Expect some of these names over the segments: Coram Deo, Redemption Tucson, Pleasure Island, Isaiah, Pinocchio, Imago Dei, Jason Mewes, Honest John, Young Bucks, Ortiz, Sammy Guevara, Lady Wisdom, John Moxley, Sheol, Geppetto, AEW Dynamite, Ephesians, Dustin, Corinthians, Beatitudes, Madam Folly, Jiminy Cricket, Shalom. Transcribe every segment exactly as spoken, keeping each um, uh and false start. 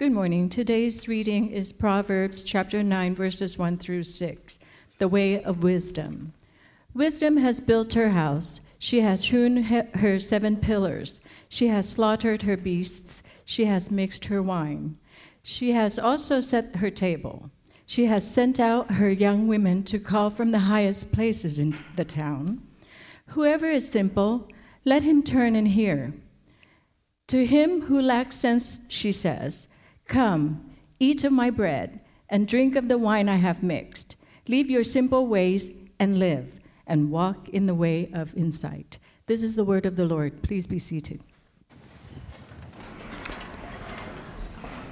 Good morning. Today's reading is Proverbs chapter nine, verses one through six, The Way of Wisdom. Wisdom has built her house. She has hewn her seven pillars. She has slaughtered her beasts. She has mixed her wine. She has also set her table. She has sent out her young women to call from the highest places in the town. Whoever is simple, let him turn and hear. To him who lacks sense, she says, "Come, eat of my bread, and drink of the wine I have mixed. Leave your simple ways and live, and walk in the way of insight." This is the word of the Lord. Please be seated.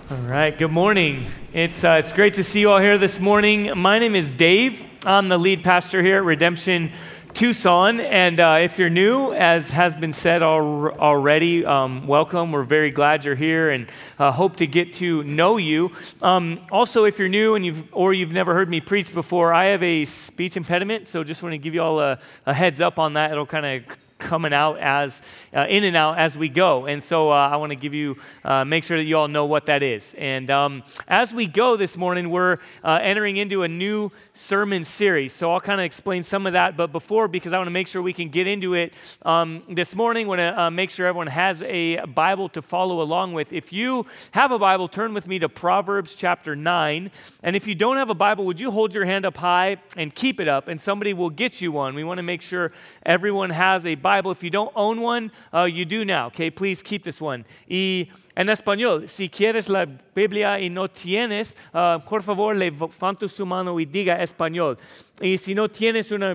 All right, good morning. It's uh, it's great to see you all here this morning. My name is Dave. I'm the lead pastor here at Redemption Tucson, and uh, if you're new, as has been said al- already, um, welcome. We're very glad you're here, and uh, hope to get to know you. Um, also, if you're new and you've or you've never heard me preach before, I have a speech impediment, so just want to give you all a, a heads up on that. It'll kind of coming out as uh, in and out as we go, and so uh, I want to give you uh, make sure that you all know what that is. And um, as we go this morning, we're uh, entering into a new sermon series. So I'll kind of explain some of that, but before, because I want to make sure we can get into it um, this morning, I want to uh, make sure everyone has a Bible to follow along with. If you have a Bible, turn with me to Proverbs chapter nine. And if you don't have a Bible, would you hold your hand up high and keep it up, and somebody will get you one. We want to make sure everyone has a Bible. Bible. If you don't own one, uh, you do now, okay? Please keep this one. Y en español, si quieres la Biblia y no tienes, uh, por favor, levanta su mano y diga español. Y si no tienes una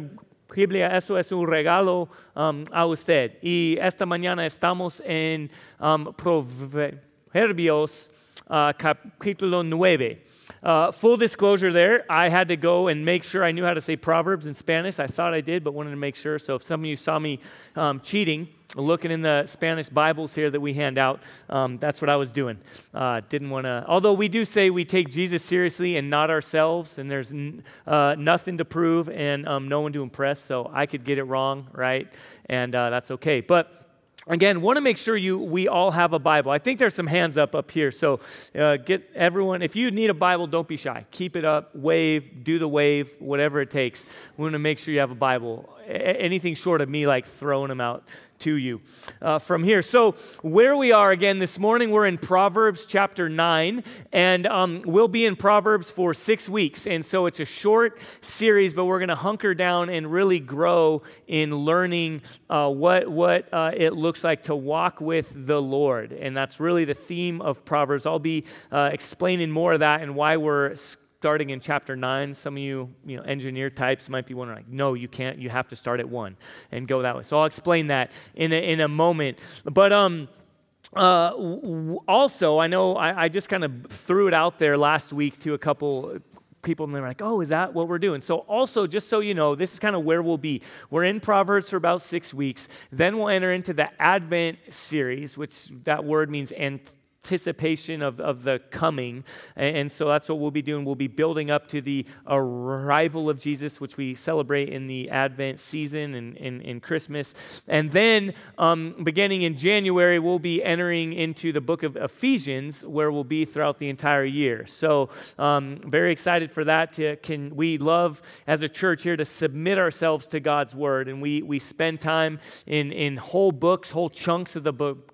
Biblia, eso es un regalo um, a usted. Y esta mañana estamos en um, Proverbios uh, capítulo nueve. Uh, full disclosure there, I had to go and make sure I knew how to say Proverbs in Spanish. I thought I did, but wanted to make sure. So if some of you saw me um, cheating, looking in the Spanish Bibles here that we hand out, um, that's what I was doing. Uh, didn't want to, although we do say we take Jesus seriously and not ourselves, and there's n- uh, nothing to prove and um, no one to impress, so I could get it wrong, right? And uh, that's okay. But again, want to make sure you we all have a Bible. I think there's some hands up up here, so uh, get everyone. If you need a Bible, don't be shy. Keep it up, wave, do the wave, whatever it takes. We want to make sure you have a Bible. A- anything short of me like throwing them out to you uh, from here. So where we are again this morning, we're in Proverbs chapter nine, and um, we'll be in Proverbs for six weeks. And so it's a short series, but we're going to hunker down and really grow in learning uh, what what uh, it looks like to walk with the Lord. And that's really the theme of Proverbs. I'll be uh, explaining more of that and why we're starting in chapter nine. Some of you, you know, engineer types might be wondering, like, no, you can't, you have to start at one and go that way. So I'll explain that in a, in a moment. But um, uh, w- also, I know I, I just kind of threw it out there last week to a couple people, and they're like, oh, is that what we're doing? So also, just so you know, this is kind of where we'll be. We're in Proverbs for about six weeks. Then we'll enter into the Advent series, which that word means and. anticipation of, of the coming, and, and so that's what we'll be doing. We'll be building up to the arrival of Jesus, which we celebrate in the Advent season and in Christmas. And then, um, beginning in January, we'll be entering into the book of Ephesians, where we'll be throughout the entire year. So, um, very excited for that. To, can we love as a church here to submit ourselves to God's word, and we we spend time in in whole books, whole chunks of the book.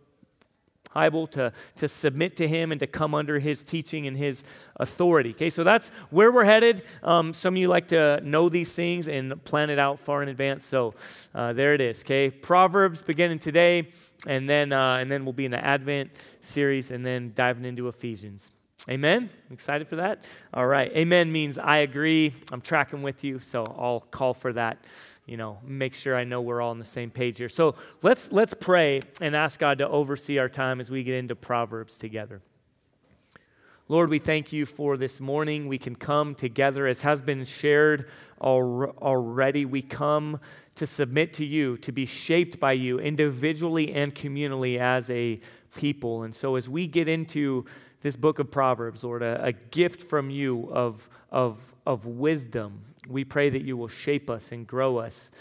Bible to, to submit to him and to come under his teaching and his authority. Okay, so that's where we're headed. Um, some of you like to know these things and plan it out far in advance. So uh, there it is. Okay, Proverbs beginning today, and then uh, and then we'll be in the Advent series, and then diving into Ephesians. Amen? Excited for that? All right. Amen means I agree. I'm tracking with you, so I'll call for that. You know, make sure I know we're all on the same page here. So let's let's pray and ask God to oversee our time as we get into Proverbs together. Lord, we thank you for this morning. We can come together, as has been shared already. We come to submit to you, to be shaped by you individually and communally as a people. And so as we get into this book of Proverbs, Lord, a, a gift from you of of of wisdom, we pray that you will shape us and grow us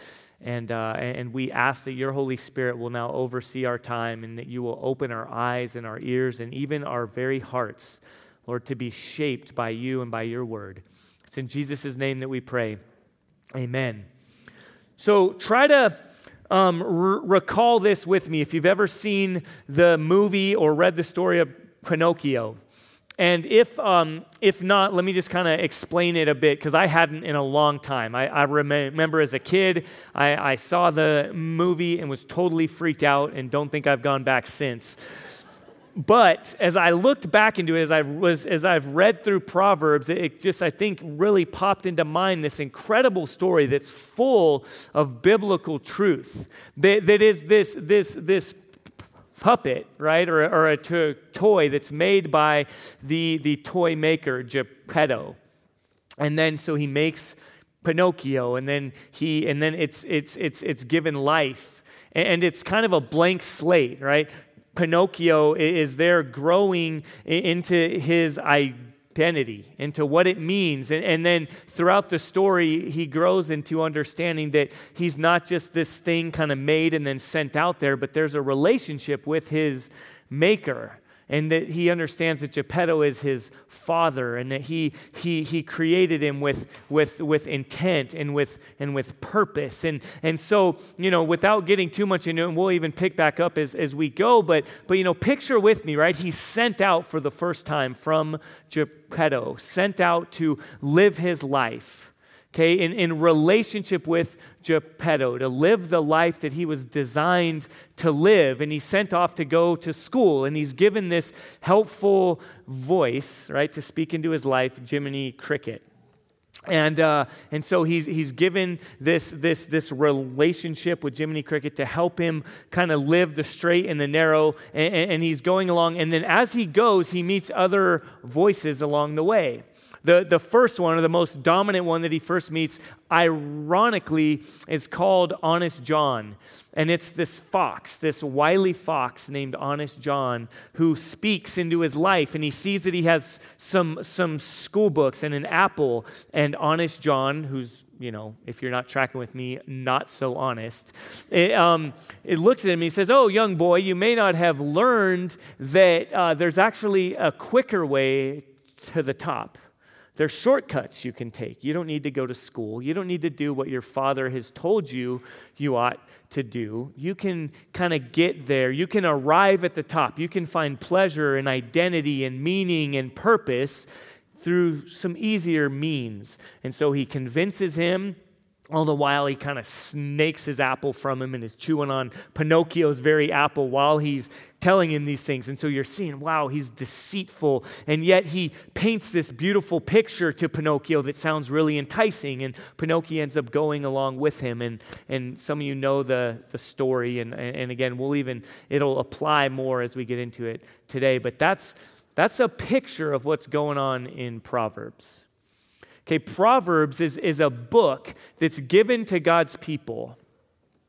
And uh, and we ask that your Holy Spirit will now oversee our time, and that you will open our eyes and our ears and even our very hearts, Lord, to be shaped by you and by your word. It's in Jesus' name that we pray. Amen. So try to um, r- recall this with me. If you've ever seen the movie or read the story of Pinocchio, and if um, if not, let me just kind of explain it a bit, because I hadn't in a long time. I, I remember as a kid, I, I saw the movie and was totally freaked out, and don't think I've gone back since. But as I looked back into it, as I was, as I've read through Proverbs, it just, I think, really popped into mind this incredible story that's full of biblical truth. That, that is this this this. puppet, right, or, or a to- toy that's made by the, the toy maker, Geppetto. And then so he makes Pinocchio, and then he and then it's it's it's it's given life. And it's kind of a blank slate, right? Pinocchio is there growing into his identity, into what it means. And, and then throughout the story, he grows into understanding that he's not just this thing kind of made and then sent out there, but there's a relationship with his maker, and that he understands that Geppetto is his father, and that he he he created him with with with intent and with and with purpose. And and so, you know, without getting too much into it, and we'll even pick back up as, as we go, but but you know, picture with me, right? He's sent out for the first time from Geppetto, sent out to live his life. Okay, in, in relationship with Geppetto, to live the life that he was designed to live. And he's sent off to go to school, and he's given this helpful voice, right, to speak into his life, Jiminy Cricket. And uh, and so he's he's given this this this relationship with Jiminy Cricket to help him kind of live the straight and the narrow, and, and he's going along. And then as he goes, he meets other voices along the way. The the first one, or the most dominant one that he first meets, ironically, is called Honest John. And it's this fox, this wily fox named Honest John, who speaks into his life, and he sees that he has some some school books and an apple. And Honest John, who's, you know, if you're not tracking with me, not so honest, it, um, it looks at him and he says, "Oh, young boy, you may not have learned that uh, there's actually a quicker way to the top. There's shortcuts you can take. You don't need to go to school. You don't need to do what your father has told you you ought to do. You can kind of get there. You can arrive at the top. You can find pleasure and identity and meaning and purpose through some easier means." And so he convinces him. All the while, he kind of snakes his apple from him and is chewing on Pinocchio's very apple while he's telling him these things. And so you're seeing, wow, he's deceitful. And yet he paints this beautiful picture to Pinocchio that sounds really enticing. And Pinocchio ends up going along with him. And and some of you know the, the story. And, and again, we'll even, it'll apply more as we get into it today. But that's that's a picture of what's going on in Proverbs. Okay, Proverbs is, is a book that's given to God's people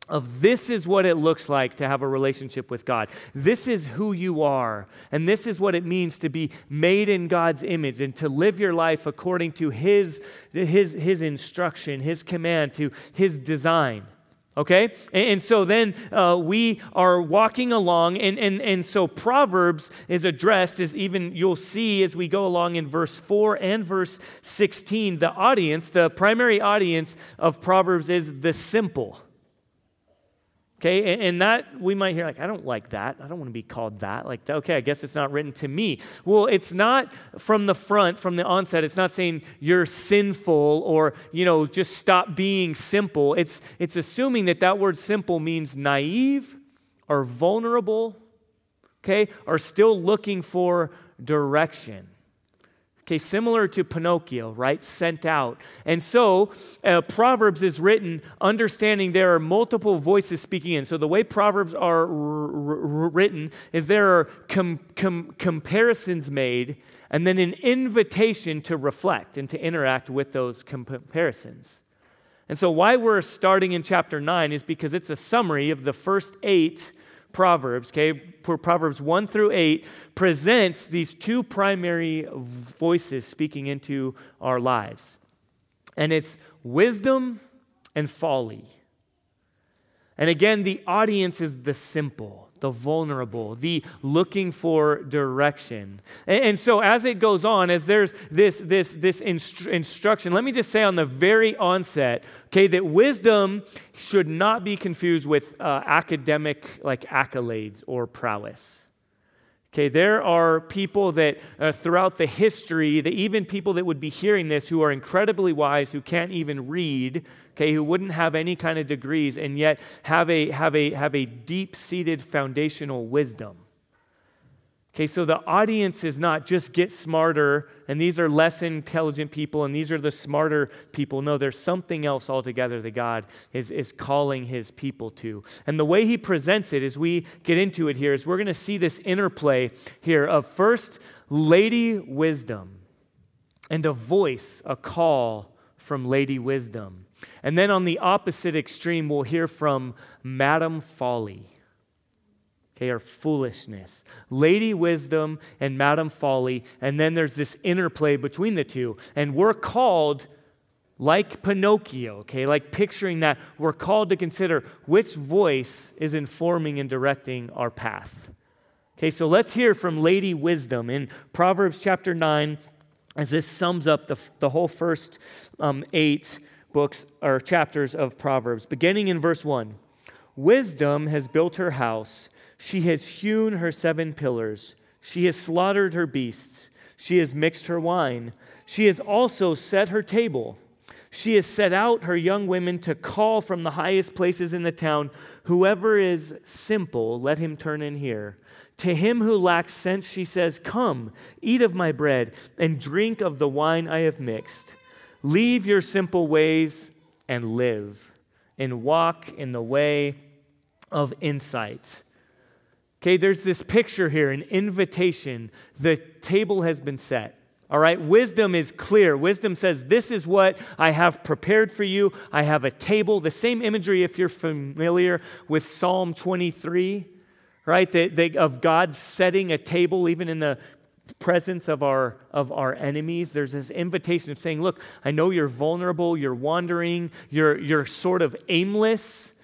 of this is what it looks like to have a relationship with God. This is who you are, and this is what it means to be made in God's image and to live your life according to His, His, His instruction, His command, to His design. Okay? And, and so then uh, we are walking along, and, and, and so Proverbs is addressed, as even you'll see as we go along in verse four and verse sixteen, the audience, the primary audience of Proverbs is the simple. Okay? And, and that, we might hear, like, I don't like that. I don't want to be called that. Like, okay, I guess it's not written to me. Well, it's not from the front, from the onset. It's not saying you're sinful or, you know, just stop being simple. It's it's assuming that that word simple means naive or vulnerable, okay, or still looking for direction. Okay, similar to Pinocchio, right? Sent out. And so uh, Proverbs is written understanding there are multiple voices speaking in. So the way Proverbs are r- r- written is there are com- com- comparisons made, and then an invitation to reflect and to interact with those comparisons. And so why we're starting in chapter nine is because it's a summary of the first eight Proverbs, okay, Proverbs one through eight presents these two primary voices speaking into our lives. And it's wisdom and folly. And again, the audience is the simple, the vulnerable, the looking for direction. And, and so as it goes on, as there's this, this, this instru- instruction, let me just say on the very onset, okay, that wisdom should not be confused with uh, academic like accolades or prowess. Okay, there are people that uh, throughout the history, that even people that would be hearing this who are incredibly wise, who can't even read, okay, who wouldn't have any kind of degrees and yet have a have a have a deep-seated foundational wisdom. Okay, so the audience is not just get smarter and these are less intelligent people and these are the smarter people. No, there's something else altogether that God is, is calling his people to. And the way he presents it as we get into it here is we're going to see this interplay here of first, Lady Wisdom and a voice, a call from Lady Wisdom. And then on the opposite extreme, we'll hear from Madam Folly. They are foolishness. Lady Wisdom and Madam Folly, and then there's this interplay between the two. And we're called, like Pinocchio, okay, like picturing that, we're called to consider which voice is informing and directing our path. Okay, so let's hear from Lady Wisdom in Proverbs chapter nine, as this sums up the, the whole first um, eight books or chapters of Proverbs. Beginning in verse one, Wisdom has built her house, she has hewn her seven pillars. She has slaughtered her beasts. She has mixed her wine. She has also set her table. She has set out her young women to call from the highest places in the town. Whoever is simple, let him turn in here. To him who lacks sense, she says, "Come, eat of my bread and drink of the wine I have mixed. Leave your simple ways and live, and walk in the way of insight." Okay, there's this picture here, an invitation. The table has been set. All right, wisdom is clear. Wisdom says, this is what I have prepared for you. I have a table. The same imagery, if you're familiar with Psalm twenty-three, right, the, the, of God setting a table even in the presence of our of our enemies. There's this invitation of saying, look, I know you're vulnerable, you're wandering, you're you're sort of aimless.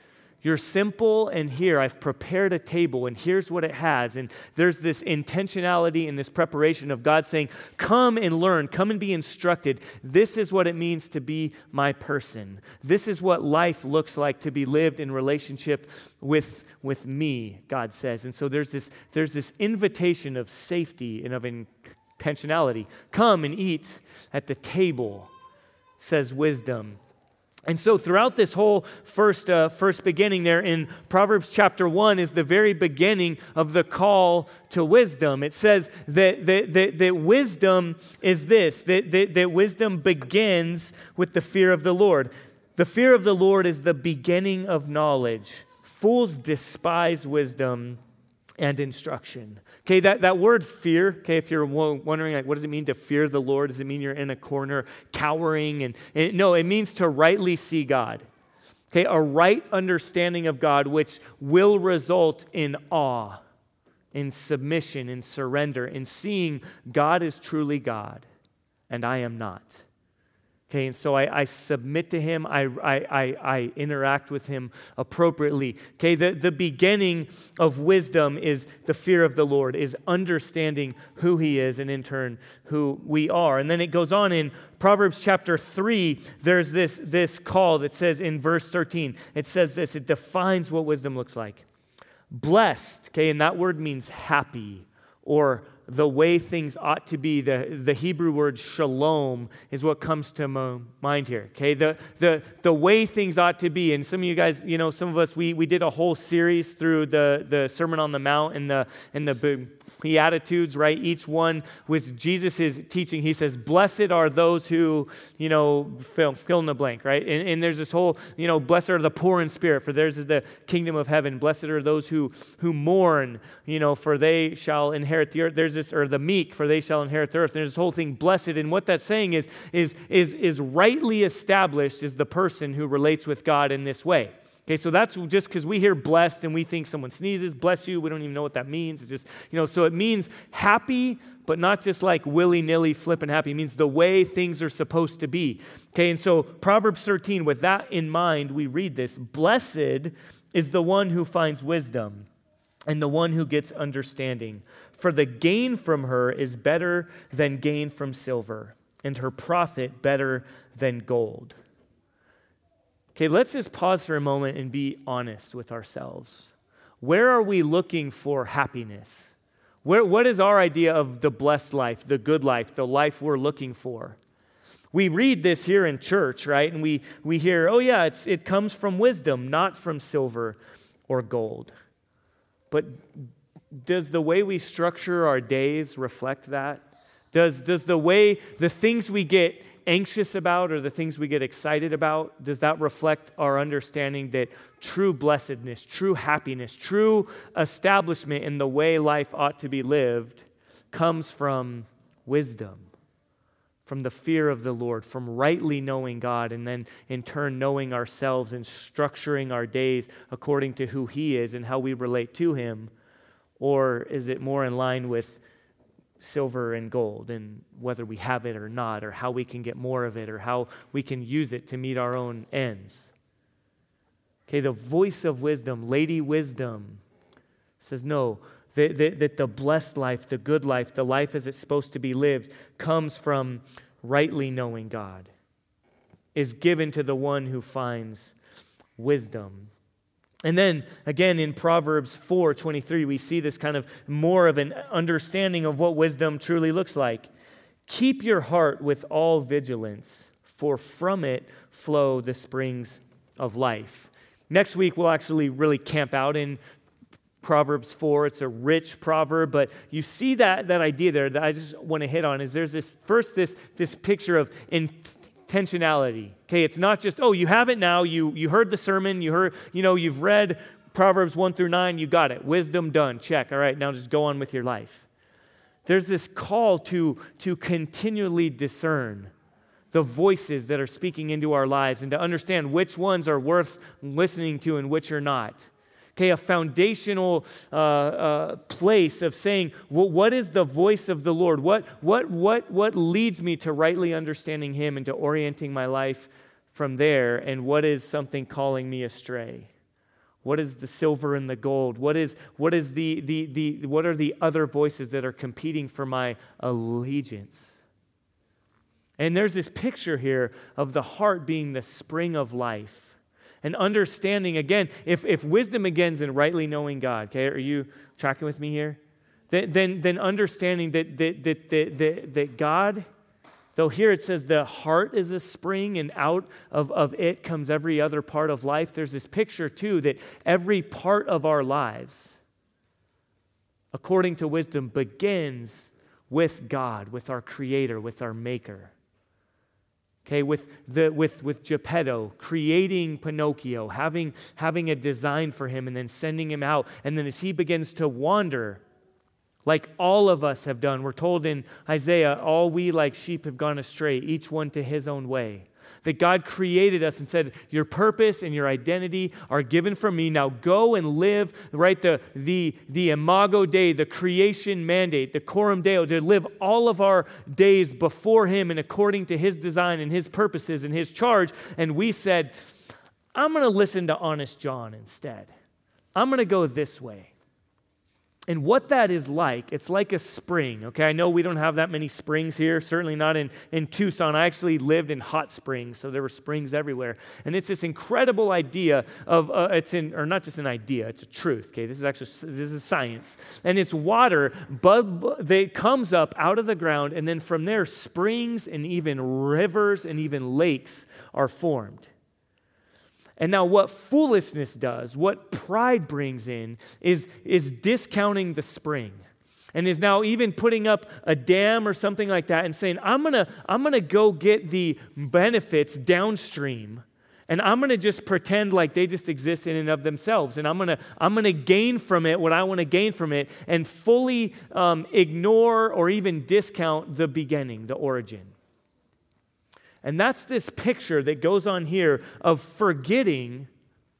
You're simple, and here I've prepared a table, and here's what it has. And there's this intentionality and this preparation of God saying, come and learn, come and be instructed. This is what it means to be my person. This is what life looks like to be lived in relationship with, with me, God says. And so there's this, there's this invitation of safety and of intentionality. Come and eat at the table, says wisdom. And so throughout this whole first uh, first beginning there in Proverbs chapter one is the very beginning of the call to wisdom. It says that, that, that, that wisdom is this, that, that, that wisdom begins with the fear of the Lord. The fear of the Lord is the beginning of knowledge. Fools despise wisdom and instruction. Okay, that, that word fear, okay, if you're wondering, like, what does it mean to fear the Lord? Does it mean you're in a corner cowering? And, and no, it means to rightly see God. Okay, a right understanding of God, which will result in awe, in submission, in surrender, in seeing God is truly God, and I am not. Okay, and so I, I submit to him, I, I, I, I interact with him appropriately. Okay, the, the beginning of wisdom is the fear of the Lord, is understanding who he is and in turn who we are. And then it goes on in Proverbs chapter three, there's this, this call that says in verse thirteen, it says this, it defines what wisdom looks like. Blessed, okay, and that word means happy or the way things ought to be. The, the Hebrew word shalom is what comes to mind here, okay? The, the, the way things ought to be. And some of you guys, you know, some of us, we, we did a whole series through the, the Sermon on the Mount and the, and the Beatitudes, right? Each one was Jesus' teaching. He says, blessed are those who, you know, fill, fill in the blank, right? And, and there's this whole, you know, blessed are the poor in spirit, for theirs is the kingdom of heaven. Blessed are those who, who mourn, you know, for they shall inherit the earth. There's this, or the meek, for they shall inherit the earth. There's this whole thing, blessed, and what that's saying is, is, is, is rightly established is the person who relates with God in this way. Okay, so that's just because we hear blessed and we think someone sneezes, bless you, we don't even know what that means. It's just, you know, so it means happy, but not just like willy-nilly, flippin' happy. It means the way things are supposed to be. Okay, and so Proverbs thirteen, with that in mind, we read this. Blessed is the one who finds wisdom and the one who gets understanding. For the gain from her is better than gain from silver, and her profit better than gold. Okay, let's just pause for a moment and be honest with ourselves. Where are we looking for happiness? Where, what is our idea of the blessed life, the good life, the life we're looking for? We read this here in church, right? And we we hear, oh yeah, it's it comes from wisdom, not from silver or gold. But does the way we structure our days reflect that? Does does the way, the things we get anxious about or the things we get excited about, does that reflect our understanding that true blessedness, true happiness, true establishment in the way life ought to be lived comes from wisdom, from the fear of the Lord, from rightly knowing God, and then in turn knowing ourselves and structuring our days according to who He is and how we relate to Him? Or is it more in line with silver and gold and whether we have it or not, or how we can get more of it, or how we can use it to meet our own ends? Okay, the voice of wisdom, Lady Wisdom, says no, that, that, that the blessed life, the good life, the life as it's supposed to be lived comes from rightly knowing God, is given to the one who finds wisdom. And then, again, in Proverbs four twenty-three, we see this kind of more of an understanding of what wisdom truly looks like. Keep your heart with all vigilance, for from it flow the springs of life. Next week, we'll actually really camp out in Proverbs four. It's a rich proverb, but you see that, that idea there that I just want to hit on is there's this, first, this, this picture of in. Intentionality. Okay, it's not just, oh, you have it now, you you heard the sermon, you heard, you know, you've read Proverbs one through nine, you got it. Wisdom done, check. All right, now just go on with your life. There's this call to to continually discern the voices that are speaking into our lives and to understand which ones are worth listening to and which are not. Okay, a foundational uh, uh, place of saying, well, what is the voice of the Lord? What, what, what, what leads me to rightly understanding Him and to orienting my life from there? And what is something calling me astray? What is the silver and the gold? What is what is the the the what are the other voices that are competing for my allegiance? And there's this picture here of the heart being the spring of life. And understanding, again, if, if wisdom begins in rightly knowing God, okay, are you tracking with me here? Then, then, then understanding that, that, that, that, that, that God, so here it says the heart is a spring and out of, of it comes every other part of life. There's this picture too that every part of our lives, according to wisdom, begins with God, with our Creator, with our Maker. Okay, with the with with Geppetto creating Pinocchio, having having a design for him and then sending him out. And then as he begins to wander, like all of us have done, we're told in Isaiah, all we like sheep have gone astray, each one to his own way. That God created us and said, your purpose and your identity are given from me. Now go and live, right? The the the Imago Dei, the creation mandate, the Coram Deo, to live all of our days before Him and according to His design and His purposes and His charge. And we said, I'm going to listen to Honest John instead. I'm going to go this way. And what that is like, it's like a spring, okay? I know we don't have that many springs here, certainly not in, in Tucson. I actually lived in hot springs, so there were springs everywhere. And it's this incredible idea of, uh, it's in, or not just an idea, it's a truth, okay? This is actually, this is science. And it's water but that comes up out of the ground, and then from there, springs and even rivers and even lakes are formed. And now what foolishness does, what pride brings in, is, is discounting the spring and is now even putting up a dam or something like that and saying, I'm gonna, I'm gonna go get the benefits downstream and I'm gonna just pretend like they just exist in and of themselves and I'm gonna, I'm gonna gain from it what I wanna gain from it and fully um, ignore or even discount the beginning, the origin. And that's this picture that goes on here of forgetting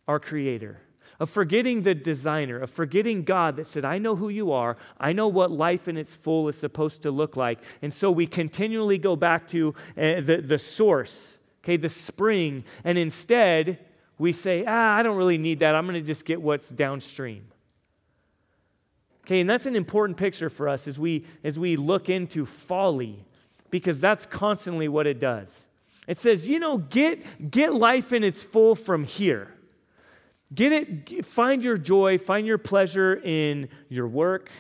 our Creator, of forgetting the designer, of forgetting God that said, I know who you are, I know what life in its full is supposed to look like. And so we continually go back to uh, the, the source, okay, the spring, and instead we say, ah, I don't really need that, I'm going to just get what's downstream. Okay, and that's an important picture for us as we as we look into folly, because that's constantly what it does. It says, you know, get get life in its full from here. Get it, find your joy, find your pleasure in your work,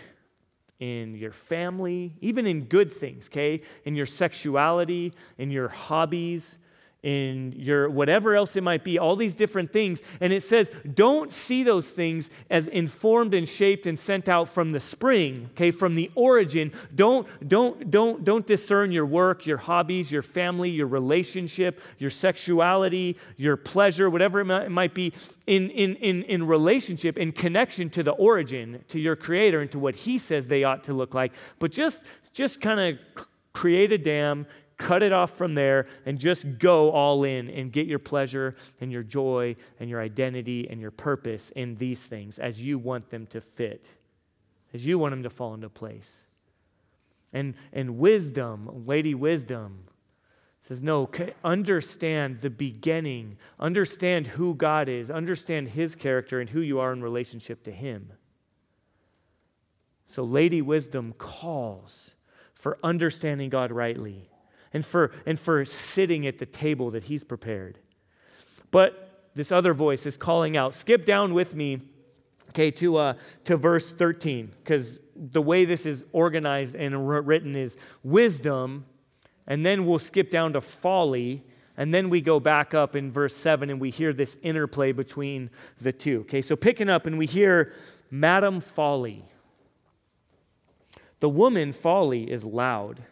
in your family, even in good things, okay? In your sexuality, in your hobbies, in your whatever else it might be, all these different things. And it says, don't see those things as informed and shaped and sent out from the spring, okay, from the origin. Don't, don't, don't, don't discern your work, your hobbies, your family, your relationship, your sexuality, your pleasure, whatever it might be, in in in in relationship, in connection to the origin, to your Creator, and to what He says they ought to look like. But just just kind of create a dam, cut it off from there, and just go all in and get your pleasure and your joy and your identity and your purpose in these things as you want them to fit, as you want them to fall into place. And and wisdom, Lady Wisdom, says, no, understand the beginning, understand who God is, understand His character and who you are in relationship to Him. So Lady Wisdom calls for understanding God rightly, and for and for sitting at the table that He's prepared. But this other voice is calling out. Skip down with me, okay, to uh, to verse thirteen, because the way this is organized and written is wisdom, and then we'll skip down to folly, and then we go back up in verse seven, and we hear this interplay between the two. Okay, so picking up, and we hear Madam Folly. The woman Folly is loud.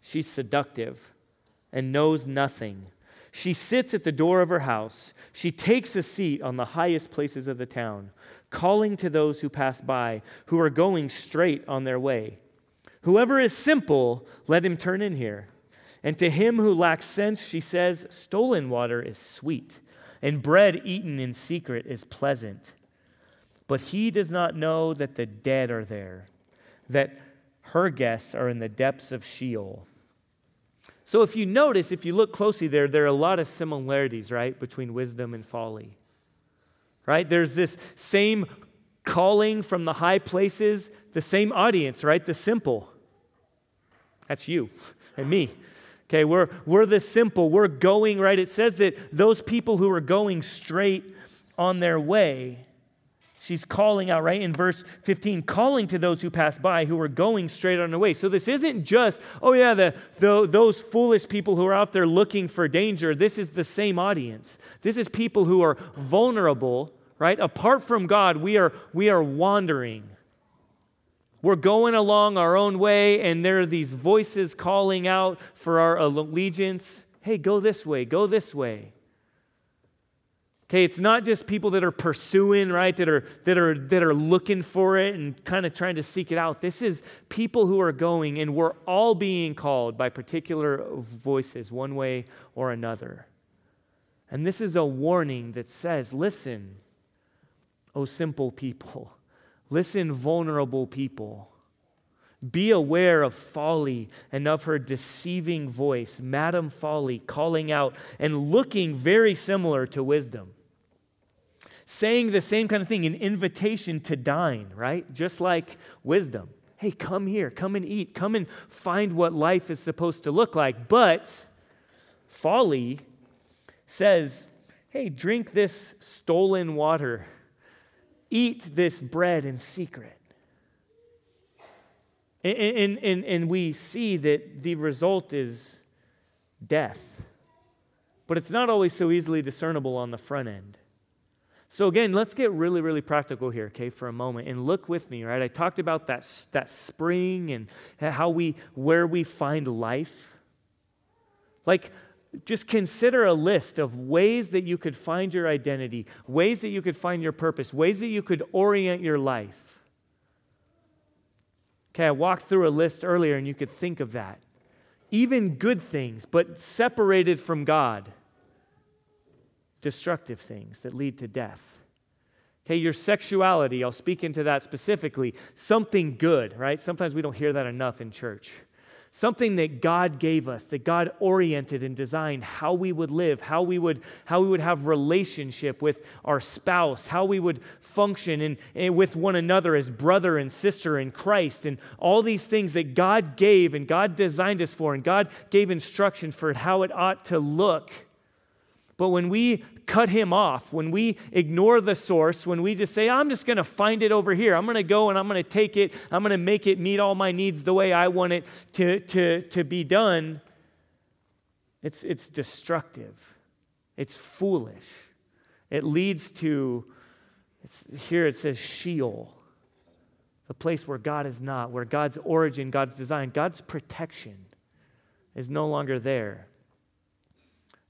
She's seductive and knows nothing. She sits at the door of her house. She takes a seat on the highest places of the town, calling to those who pass by, who are going straight on their way. Whoever is simple, let him turn in here. And to him who lacks sense, she says, stolen water is sweet, and bread eaten in secret is pleasant. But he does not know that the dead are there, that her guests are in the depths of Sheol. So if you notice, if you look closely there, there are a lot of similarities, right, between wisdom and folly, right? There's this same calling from the high places, the same audience, right? The simple. That's you and me. Okay, we're we're the simple. We're going, right? It says that those people who are going straight on their way, she's calling out, right, in verse fifteen, calling to those who pass by, who are going straight on their way. So this isn't just, oh yeah, the, the those foolish people who are out there looking for danger. This is the same audience. This is people who are vulnerable, right? Apart from God, we are we are wandering. We're going along our own way, and there are these voices calling out for our allegiance. Hey, go this way, go this way. Okay, it's not just people that are pursuing, right, that are that are that are looking for it and kind of trying to seek it out. This is people who are going, and we're all being called by particular voices one way or another. And this is a warning that says, listen, oh simple people, listen, vulnerable people. Be aware of folly and of her deceiving voice, Madam Folly, calling out and looking very similar to wisdom. Saying the same kind of thing, an invitation to dine, right? Just like wisdom. Hey, come here, come and eat, come and find what life is supposed to look like. But folly says, hey, drink this stolen water, eat this bread in secret. And, and, and we see that the result is death. But it's not always so easily discernible on the front end. So again, let's get really, really practical here, okay, for a moment. And look with me, right? I talked about that, that spring and how we, where we find life. Like, just consider a list of ways that you could find your identity, ways that you could find your purpose, ways that you could orient your life. Okay, I walked through a list earlier, and you could think of that. Even good things, but separated from God. Destructive things that lead to death. Hey, your sexuality, I'll speak into that specifically. Something good, right? Sometimes we don't hear that enough in church. Something that God gave us, that God oriented and designed how we would live, how we would, how we would have relationship with our spouse, how we would function in, in, with one another as brother and sister in Christ, and all these things that God gave and God designed us for, and God gave instruction for how it ought to look. But when we cut him off, when we ignore the source, when we just say, I'm just going to find it over here. I'm going to go and I'm going to take it. I'm going to make it meet all my needs the way I want it to, to, to be done. It's, it's destructive. It's foolish. It leads to, it's, here it says Sheol, the place where God is not, where God's origin, God's design, God's protection is no longer there.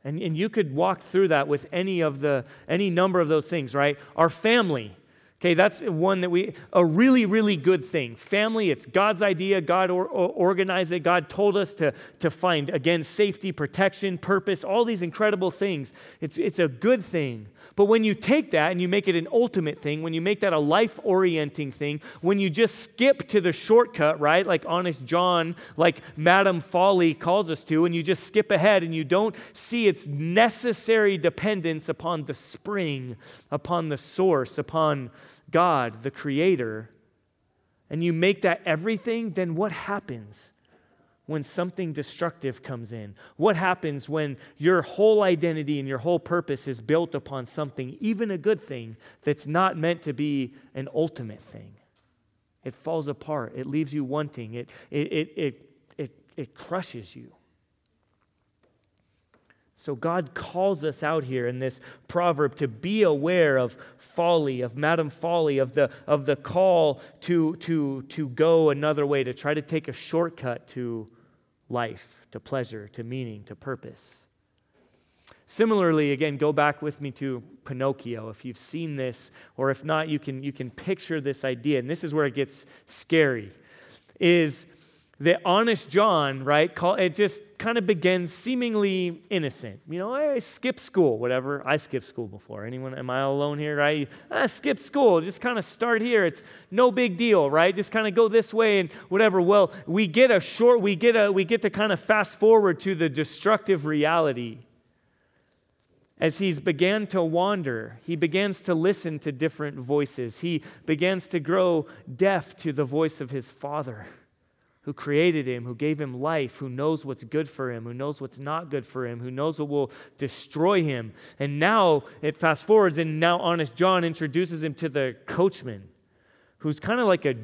And, and you could walk through that with any of the, any number of those things, right? Our family, okay, that's one that we, a really, really good thing. Family, it's God's idea. God or, or organized it. God told us to, to find, again, safety, protection, purpose, all these incredible things. It's, it's a good thing. But when you take that and you make it an ultimate thing, when you make that a life-orienting thing, when you just skip to the shortcut, right, like Honest John, like Madam Folly calls us to, and you just skip ahead and you don't see its necessary dependence upon the spring, upon the source, upon God, the Creator, and you make that everything, then what happens when something destructive comes in? What happens when your whole identity and your whole purpose is built upon something, even a good thing, that's not meant to be an ultimate thing? It falls apart. It leaves you wanting. It it it it it, it crushes you. So God calls us out here in this proverb to be aware of folly, of Madam Folly, of the of the call to to to go another way, to try to take a shortcut to life, to pleasure, to meaning, to purpose. Similarly, again, go back with me to Pinocchio. If you've seen this, or if not, you can you can picture this idea, and this is where it gets scary, is that Honest John, right, call, it just kind of begins seemingly innocent. You know, I skip school, whatever. I skipped school before. Anyone, am I alone here, right? I skip school. Just kind of start here. It's no big deal, right? Just kind of go this way and whatever. Well, we get a short, we get a, we get to kind of fast forward to the destructive reality. As he's began to wander, he begins to listen to different voices. He begins to grow deaf to the voice of his father, who created him, who gave him life, who knows what's good for him, who knows what's not good for him, who knows what will destroy him. And now it fast forwards, and now Honest John introduces him to the coachman, who's kind of like a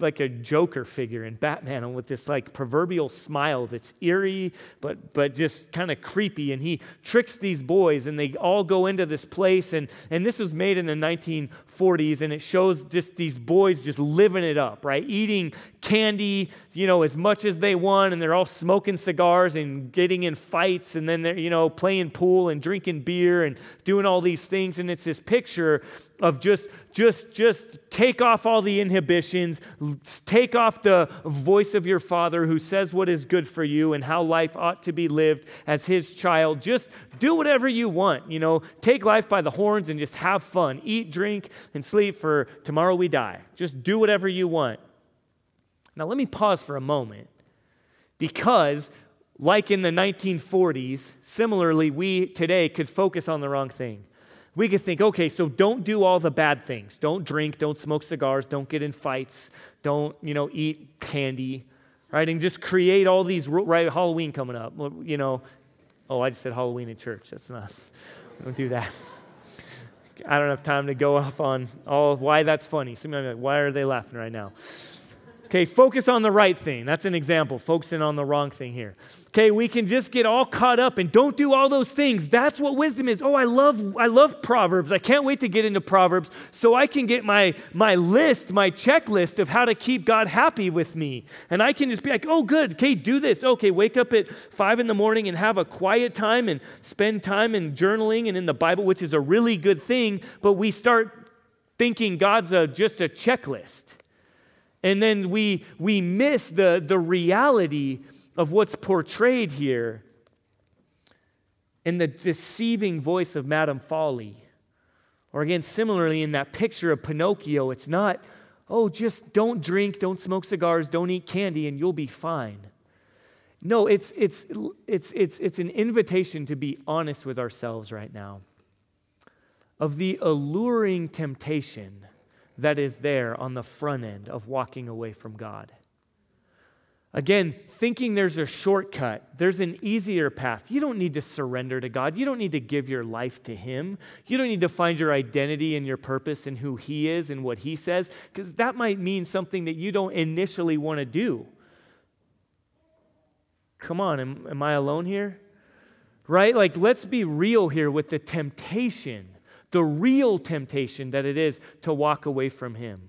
like a Joker figure in Batman, and with this like proverbial smile that's eerie but but just kind of creepy. And he tricks these boys, and they all go into this place. And, and this was made in the nineteen forties, and it shows just these boys just living it up, right? Eating candy, you know, as much as they want, and they're all smoking cigars and getting in fights, and then they're, you know, playing pool and drinking beer and doing all these things. And it's this picture of just just just take off all the inhibitions, take off the voice of your father who says what is good for you and how life ought to be lived as his child. Just do whatever you want, you know, take life by the horns and just have fun. Eat, drink, and sleep, for tomorrow we die. Just do whatever you want. Now let me pause for a moment, because like in the nineteen forties, similarly, we today could focus on the wrong thing. We could think, okay, so don't do all the bad things. Don't drink, don't smoke cigars, don't get in fights, don't, you know, eat candy, right? And just create all these, right, Halloween coming up, you know. Oh, I just said Halloween in church. That's not, don't do that. I don't have time to go off on all of why that's funny. Somebody like, why are they laughing right now? Okay, focus on the right thing. That's an example, focusing on the wrong thing here. Okay, we can just get all caught up and don't do all those things. That's what wisdom is. Oh, I love I love Proverbs. I can't wait to get into Proverbs so I can get my, my list, my checklist of how to keep God happy with me. And I can just be like, oh, good. Okay, do this. Okay, wake up at five in the morning and have a quiet time and spend time in journaling and in the Bible, which is a really good thing. But we start thinking God's a, just a checklist. And then we we miss the, the reality of what's portrayed here in the deceiving voice of Madam Folly, Or again, similarly, in that picture of Pinocchio, it's not, oh, just don't drink, don't smoke cigars, don't eat candy, and you'll be fine. No, it's it's it's it's it's an invitation to be honest with ourselves right now of the alluring temptation that is there on the front end of walking away from God. Again, thinking there's a shortcut, there's an easier path. You don't need to surrender to God. You don't need to give your life to Him. You don't need to find your identity and your purpose and who He is and what He says, because that might mean something that you don't initially want to do. Come on, am, am I alone here? Right? Like, let's be real here with the temptation, the real temptation that it is to walk away from Him.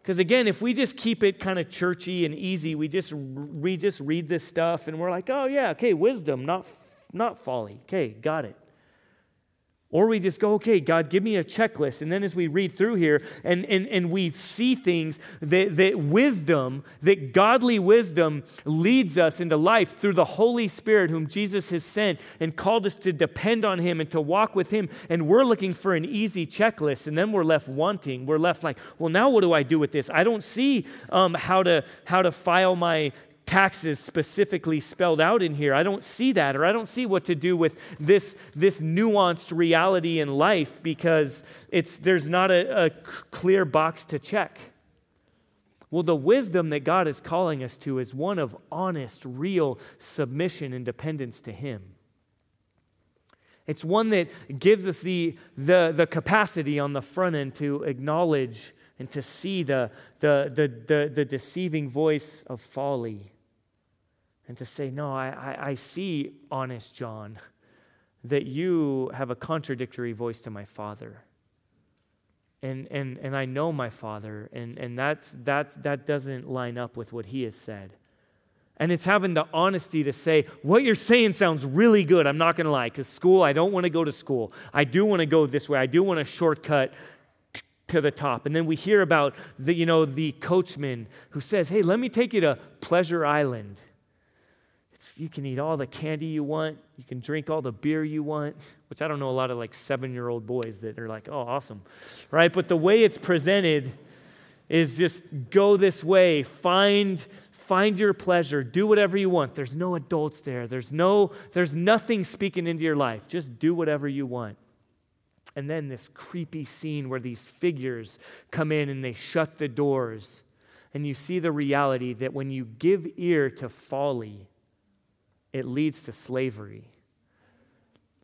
Because again, if we just keep it kind of churchy and easy, we just we just read this stuff and we're like, oh yeah, okay, wisdom, not not folly. Okay, got it. Or we just go, okay, God, give me a checklist. And then as we read through here and and, and we see things that, that wisdom, that godly wisdom leads us into life through the Holy Spirit whom Jesus has sent and called us to depend on Him and to walk with Him. And we're looking for an easy checklist. And then we're left wanting. We're left like, well, now what do I do with this? I don't see um, how to how to file my taxes specifically spelled out in here. I don't see that, or I don't see what to do with this this nuanced reality in life because it's there's not a, a clear box to check. Well, the wisdom that God is calling us to is one of honest, real submission and dependence to Him. It's one that gives us the the, the capacity on the front end to acknowledge and to see the the the the, the deceiving voice of folly. And to say, no, I, I, I see, Honest John, that you have a contradictory voice to my father. And and and I know my father, and, and that's that's that doesn't line up with what he has said. And it's having the honesty to say, what you're saying sounds really good, I'm not gonna lie, because school, I don't want to go to school. I do want to go this way, I do want a shortcut to the top. And then we hear about the, you know, the coachman who says, hey, let me take you to Pleasure Island. You can eat all the candy you want. You can drink all the beer you want, which I don't know a lot of like seven-year-old boys that are like, oh, awesome, right? But the way it's presented is just go this way, find, find your pleasure, do whatever you want. There's no adults there. There's no, there's nothing speaking into your life. Just do whatever you want. And then this creepy scene where these figures come in and they shut the doors, and you see the reality that when you give ear to folly, it leads to slavery.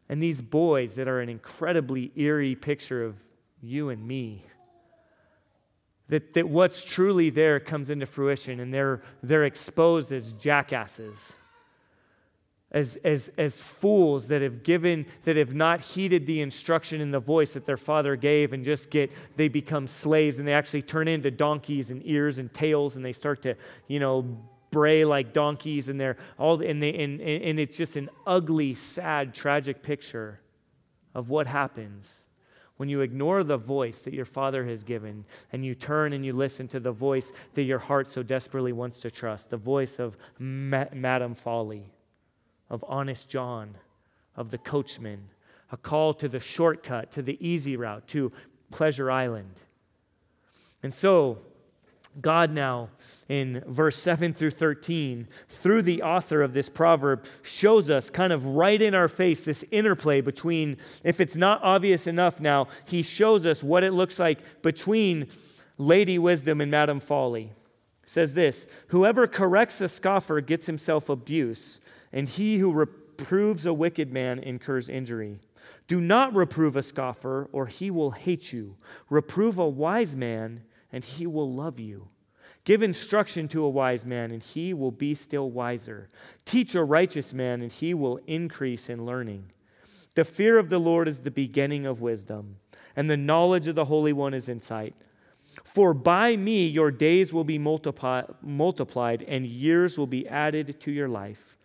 And these boys that are an incredibly eerie picture of you and me, that, that what's truly there comes into fruition, and they're they're exposed as jackasses, as as as fools that have given that have not heeded the instruction and the voice that their father gave, and just get they become slaves, and they actually turn into donkeys and ears and tails, and they start to, you know, bray like donkeys, and they're all and they and, and it's just an ugly, sad, tragic picture of what happens when you ignore the voice that your father has given, and you turn and you listen to the voice that your heart so desperately wants to trust, the voice of Ma- Madam Folly, of Honest John, of the coachman, a call to the shortcut, to the easy route, to Pleasure Island. And so God now, in verse seven through thirteen, through the author of this proverb, shows us kind of right in our face this interplay between, if it's not obvious enough now, he shows us what it looks like between Lady Wisdom and Madam Folly. It says this, whoever corrects a scoffer gets himself abuse, and he who reproves a wicked man incurs injury. Do not reprove a scoffer, or he will hate you. Reprove a wise man, and he will love you. Give instruction to a wise man, and he will be still wiser. Teach a righteous man, and he will increase in learning. The fear of the Lord is the beginning of wisdom, and the knowledge of the Holy One is insight. For by me your days will be multiply, multiplied, and years will be added to your life.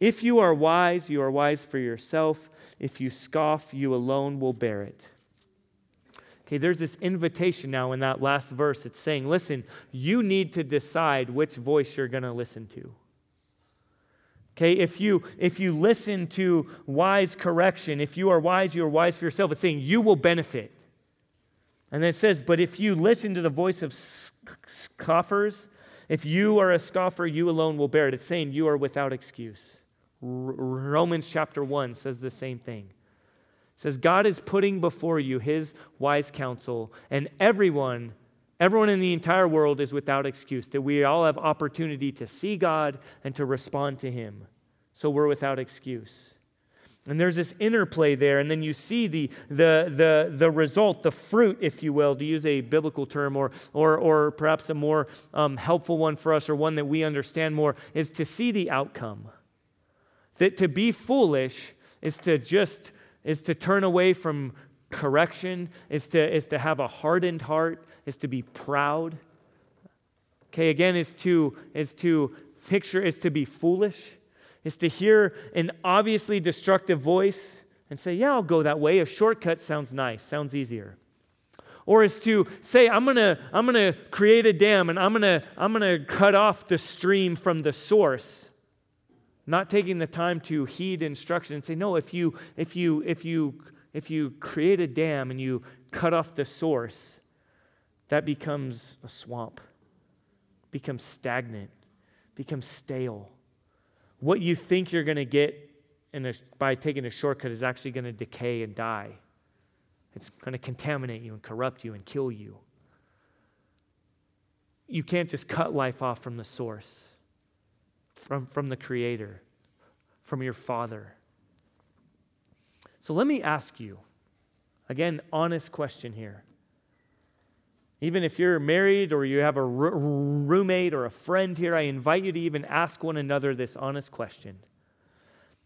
If you are wise, you are wise for yourself. If you scoff, you alone will bear it. Okay, there's this invitation now in that last verse. It's saying, listen, you need to decide which voice you're going to listen to. Okay, if you if you listen to wise correction, if you are wise, you are wise for yourself. It's saying you will benefit. And it says, but if you listen to the voice of scoffers, if you are a scoffer, you alone will bear it. It's saying you are without excuse. R- Romans chapter one says the same thing. It says God is putting before you his wise counsel, and everyone, everyone in the entire world is without excuse, that we all have opportunity to see God and to respond to him. So we're without excuse. And there's this interplay there, and then you see the the the the result, the fruit, if you will, to use a biblical term, or or or perhaps a more um, helpful one for us, or one that we understand more, is to see the outcome. That to be foolish is to just is to turn away from correction, is to is to have a hardened heart, is to be proud. Okay, again, is to is to picture is to be foolish. Is to hear an obviously destructive voice and say, yeah, I'll go that way. A shortcut sounds nice, sounds easier. Or is to say, I'm gonna, I'm gonna create a dam and I'm gonna, I'm gonna cut off the stream from the source, not taking the time to heed instruction and say, no, if you, if you, if you, if you create a dam and you cut off the source, that becomes a swamp, becomes stagnant, becomes stale. What you think you're going to get in a, by taking a shortcut is actually going to decay and die. It's going to contaminate you and corrupt you and kill you. You can't just cut life off from the source, from, from the Creator, from your Father. So let me ask you, again, honest question here. Even if you're married or you have a r- roommate or a friend here, I invite you to even ask one another this honest question.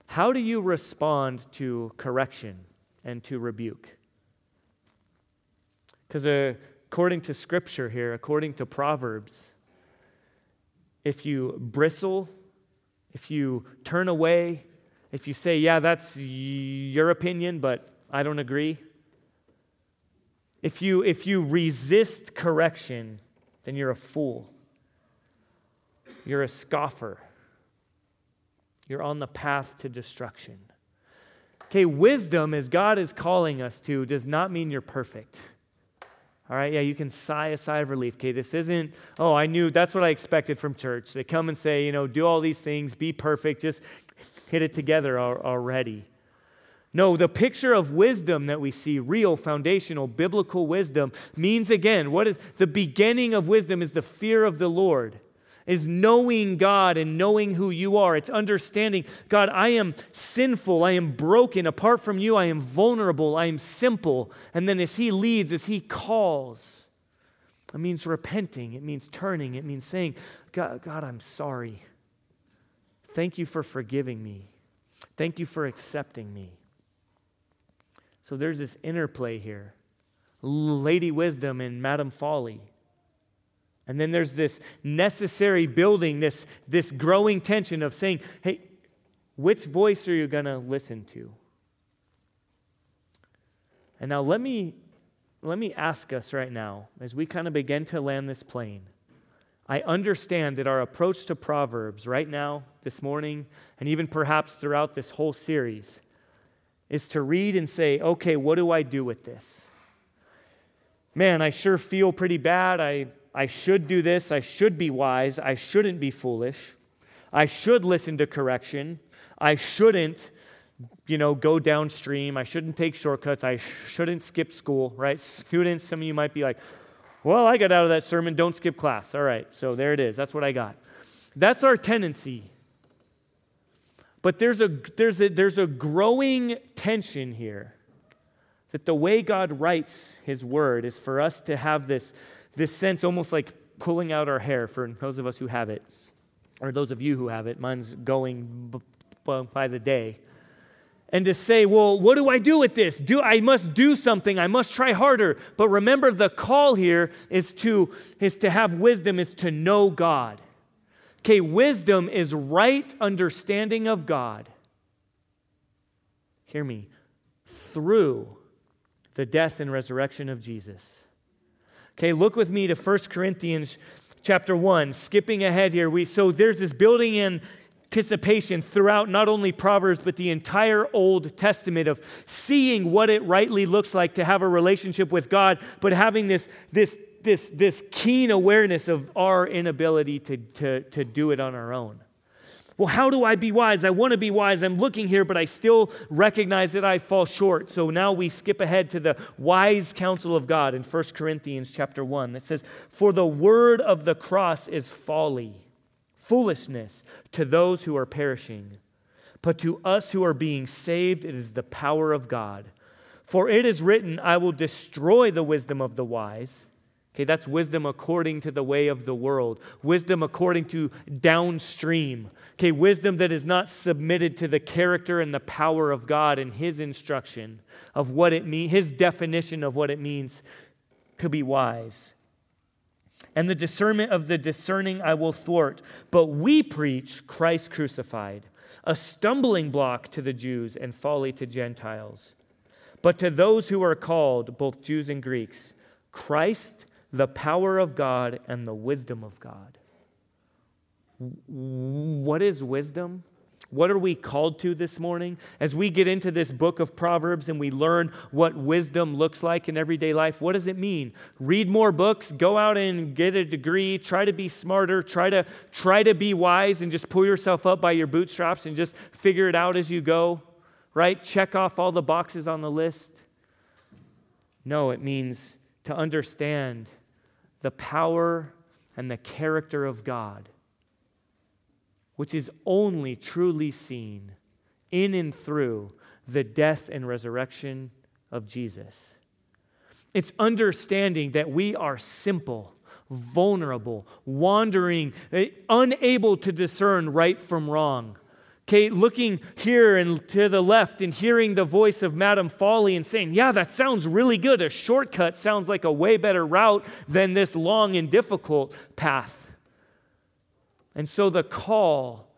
How do you respond to correction and to rebuke? Because uh, according to Scripture here, according to Proverbs, if you bristle, if you turn away, if you say, yeah, that's your opinion, but I don't agree, If you, if you resist correction, then you're a fool. You're a scoffer. You're on the path to destruction. Okay, wisdom, as God is calling us to, does not mean you're perfect. All right, yeah, you can sigh a sigh of relief. Okay, this isn't, oh, I knew, that's what I expected from church. They come and say, you know, do all these things, be perfect, just hit it together already. No, the picture of wisdom that we see, real, foundational, biblical wisdom, means again, what is the beginning of wisdom is the fear of the Lord, is knowing God and knowing who you are. It's understanding, God, I am sinful, I am broken. Apart from you, I am vulnerable, I am simple. And then as he leads, as he calls, it means repenting, it means turning, it means saying, God, God, I'm sorry. Thank you for forgiving me. Thank you for accepting me. So there's this interplay here. Lady Wisdom and Madam Folly. And then there's this necessary building, this, this growing tension of saying, hey, which voice are you going to listen to? And now let me, let me ask us right now, as we kind of begin to land this plane, I understand that our approach to Proverbs right now, this morning, and even perhaps throughout this whole series, is to read and say, okay, what do I do with this? Man, I sure feel pretty bad. I, I should do this. I should be wise. I shouldn't be foolish. I should listen to correction. I shouldn't, you know, go downstream. I shouldn't take shortcuts. I shouldn't skip school, right? Students, some of you might be like, well, I got out of that sermon. Don't skip class. All right, so there it is. That's what I got. That's our tendency. But there's a, there's a, there's a growing tension here that the way God writes his word is for us to have this, this sense almost like pulling out our hair for those of us who have it, or those of you who have it. Mine's going by the day. And to say, well, what do I do with this? Do I must do something. I must try harder. But remember, the call here is to, is to have wisdom, is to know God. Okay, wisdom is right understanding of God. Hear me. Through the death and resurrection of Jesus. Okay, look with me to First Corinthians chapter one, skipping ahead here. We so there's this building in anticipation throughout not only Proverbs, but the entire Old Testament of seeing what it rightly looks like to have a relationship with God, but having this, this, this, this keen awareness of our inability to, to, to do it on our own. Well, how do I be wise? I want to be wise. I'm looking here, but I still recognize that I fall short. So now we skip ahead to the wise counsel of God in First Corinthians chapter one that says, "For the word of the cross is folly, foolishness to those who are perishing. But to us who are being saved, it is the power of God. For it is written, I will destroy the wisdom of the wise." Okay, that's wisdom according to the way of the world. Wisdom according to downstream. Okay, wisdom that is not submitted to the character and the power of God and His instruction of what it means, His definition of what it means to be wise. And the discernment of the discerning I will thwart. But we preach Christ crucified, a stumbling block to the Jews and folly to Gentiles. But to those who are called, both Jews and Greeks, Christ the power of God and the wisdom of God. What is wisdom? What are we called to this morning? As we get into this book of Proverbs and we learn what wisdom looks like in everyday life, what does it mean? Read more books, go out and get a degree, try to be smarter, try to try to be wise and just pull yourself up by your bootstraps and just figure it out as you go, right? Check off all the boxes on the list. No, it means to understand the power and the character of God, which is only truly seen in and through the death and resurrection of Jesus. It's understanding that we are simple, vulnerable, wandering, unable to discern right from wrong. Okay, looking here and to the left and hearing the voice of Madam Folly and saying, yeah, that sounds really good. A shortcut sounds like a way better route than this long and difficult path. And so the call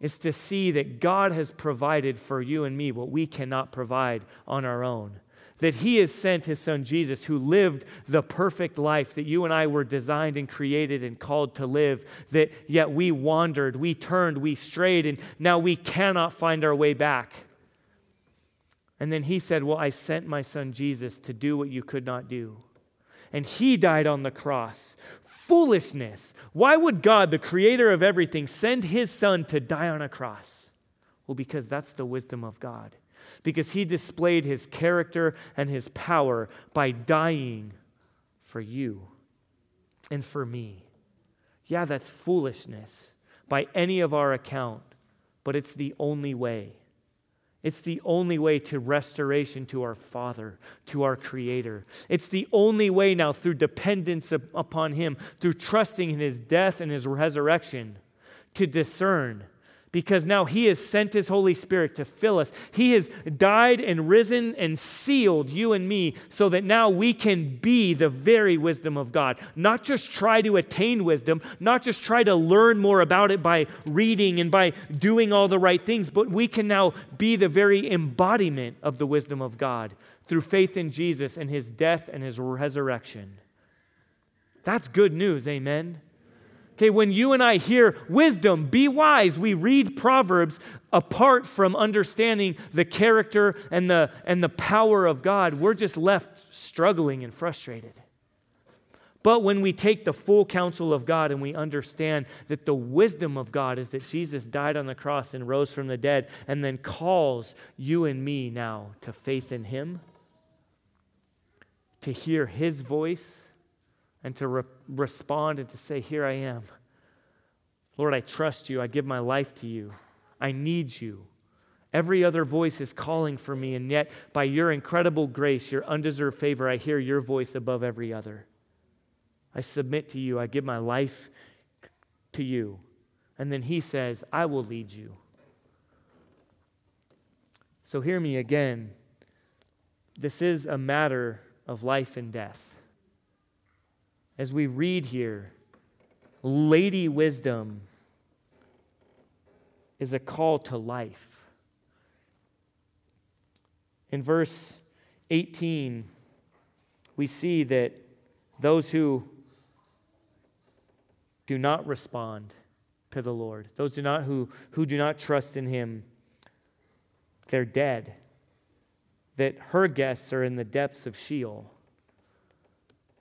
is to see that God has provided for you and me what we cannot provide on our own. That He has sent His Son Jesus, who lived the perfect life that you and I were designed and created and called to live, that yet we wandered, we turned, we strayed, and now we cannot find our way back. And then He said, well, I sent my Son Jesus to do what you could not do. And He died on the cross. Foolishness! Why would God, the creator of everything, send His Son to die on a cross? Well, because that's the wisdom of God. Because He displayed His character and His power by dying for you and for me. Yeah, that's foolishness by any of our account, but it's the only way. It's the only way to restoration to our Father, to our Creator. It's the only way now through dependence upon Him, through trusting in His death and His resurrection to discern. Because now He has sent His Holy Spirit to fill us. He has died and risen and sealed you and me so that now we can be the very wisdom of God. Not just try to attain wisdom, not just try to learn more about it by reading and by doing all the right things, but we can now be the very embodiment of the wisdom of God through faith in Jesus and His death and His resurrection. That's good news, amen? Okay, when you and I hear wisdom, be wise, we read Proverbs apart from understanding the character and the, and the power of God. We're just left struggling and frustrated. But when we take the full counsel of God and we understand that the wisdom of God is that Jesus died on the cross and rose from the dead and then calls you and me now to faith in Him, to hear His voice, and to re- respond and to say, here I am. Lord, I trust you. I give my life to you. I need you. Every other voice is calling for me, and yet by your incredible grace, your undeserved favor, I hear your voice above every other. I submit to you. I give my life to you. And then He says, I will lead you. So hear me again. This is a matter of life and death. As we read here, Lady Wisdom is a call to life. In verse eighteen, we see that those who do not respond to the Lord. Those do not who who do not trust in him, they're dead. That her guests are in the depths of Sheol.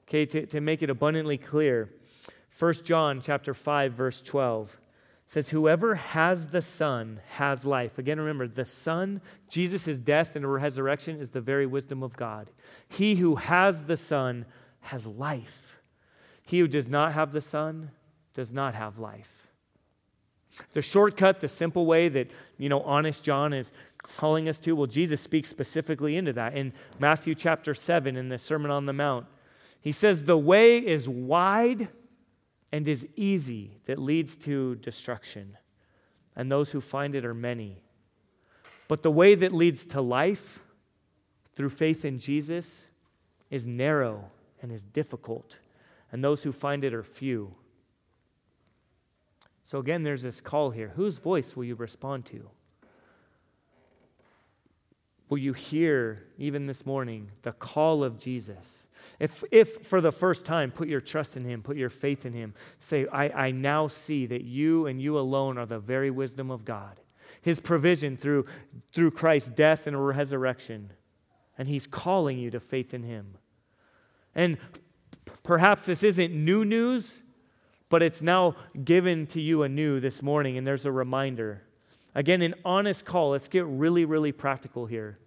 Okay, to, to make it abundantly clear, First John chapter five, verse twelve says, whoever has the Son has life. Again, remember, the Son, Jesus' death and resurrection is the very wisdom of God. He who has the Son has life. He who does not have the Son does not have life. The shortcut, the simple way that, you know, Honest John is calling us to, well, Jesus speaks specifically into that. In Matthew chapter seven, in the Sermon on the Mount, he says, the way is wide and is easy that leads to destruction, and those who find it are many. But the way that leads to life through faith in Jesus is narrow and is difficult, and those who find it are few. So again, there's this call here. Whose voice will you respond to? Will you hear, even this morning, the call of Jesus? If, if for the first time, put your trust in him, put your faith in him. Say, I, I now see that you and you alone are the very wisdom of God. His provision through, through Christ's death and resurrection. And he's calling you to faith in him. And p- perhaps this isn't new news, but it's now given to you anew this morning, and there's a reminder. Again, an honest call. Let's get really, really practical here.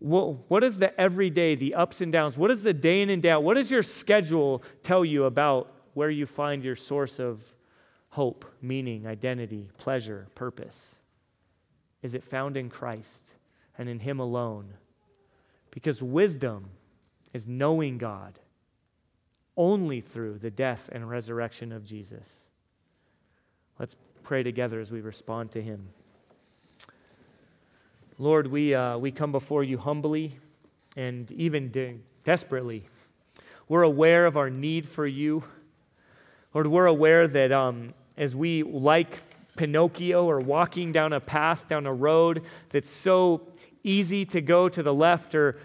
What, what is the everyday, the ups and downs? What is the day in and day out? What does your schedule tell you about where you find your source of hope, meaning, identity, pleasure, purpose? Is it found in Christ and in him alone? Because wisdom is knowing God only through the death and resurrection of Jesus. Let's pray together as we respond to him. Lord, we uh, we come before you humbly and even de- desperately. We're aware of our need for you. Lord, we're aware that um, as we, like Pinocchio, are walking down a path, down a road that's so easy to go to the left or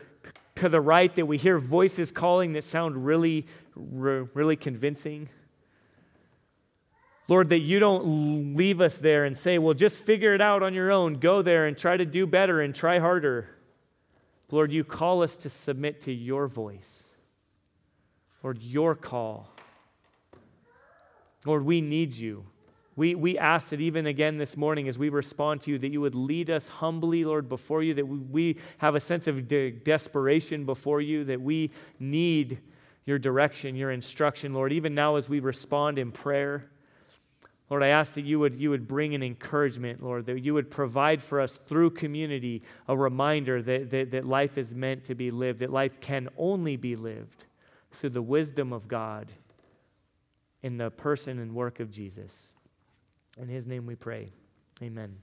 to the right, that we hear voices calling that sound really, really convincing. Lord, that you don't leave us there and say, well, just figure it out on your own. Go there and try to do better and try harder. Lord, you call us to submit to your voice. Lord, your call. Lord, we need you. We, we ask that even again this morning as we respond to you, that you would lead us humbly, Lord, before you, that we, we have a sense of de- desperation before you, that we need your direction, your instruction, Lord, even now as we respond in prayer. Lord, I ask that you would, you would bring an encouragement, Lord, that you would provide for us through community a reminder that, that, that life is meant to be lived, that life can only be lived through the wisdom of God in the person and work of Jesus. In his name we pray. Amen.